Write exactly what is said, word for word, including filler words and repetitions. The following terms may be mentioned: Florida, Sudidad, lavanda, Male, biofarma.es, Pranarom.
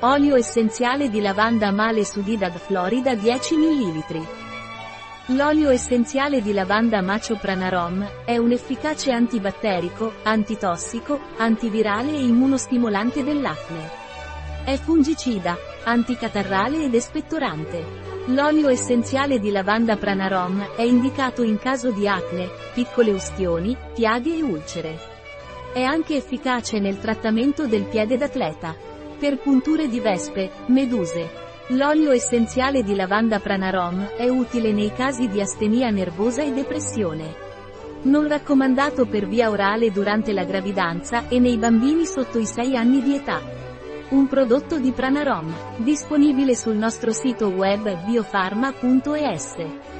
Olio essenziale di lavanda Male Sudidad Florida dieci millilitri. L'olio essenziale di lavanda Macio Pranarom è un efficace antibatterico, antitossico, antivirale e immunostimolante dell'acne. È fungicida, anticatarrale ed espettorante. L'olio essenziale di lavanda Pranarom è indicato in caso di acne, piccole ustioni, piaghe e ulcere. È anche efficace nel trattamento del piede d'atleta. Per punture di vespe, meduse. L'olio essenziale di lavanda Pranarom è utile nei casi di astenia nervosa e depressione. Non raccomandato per via orale durante la gravidanza e nei bambini sotto i sei anni di età. Un prodotto di Pranarom, disponibile sul nostro sito web biofarma punto es.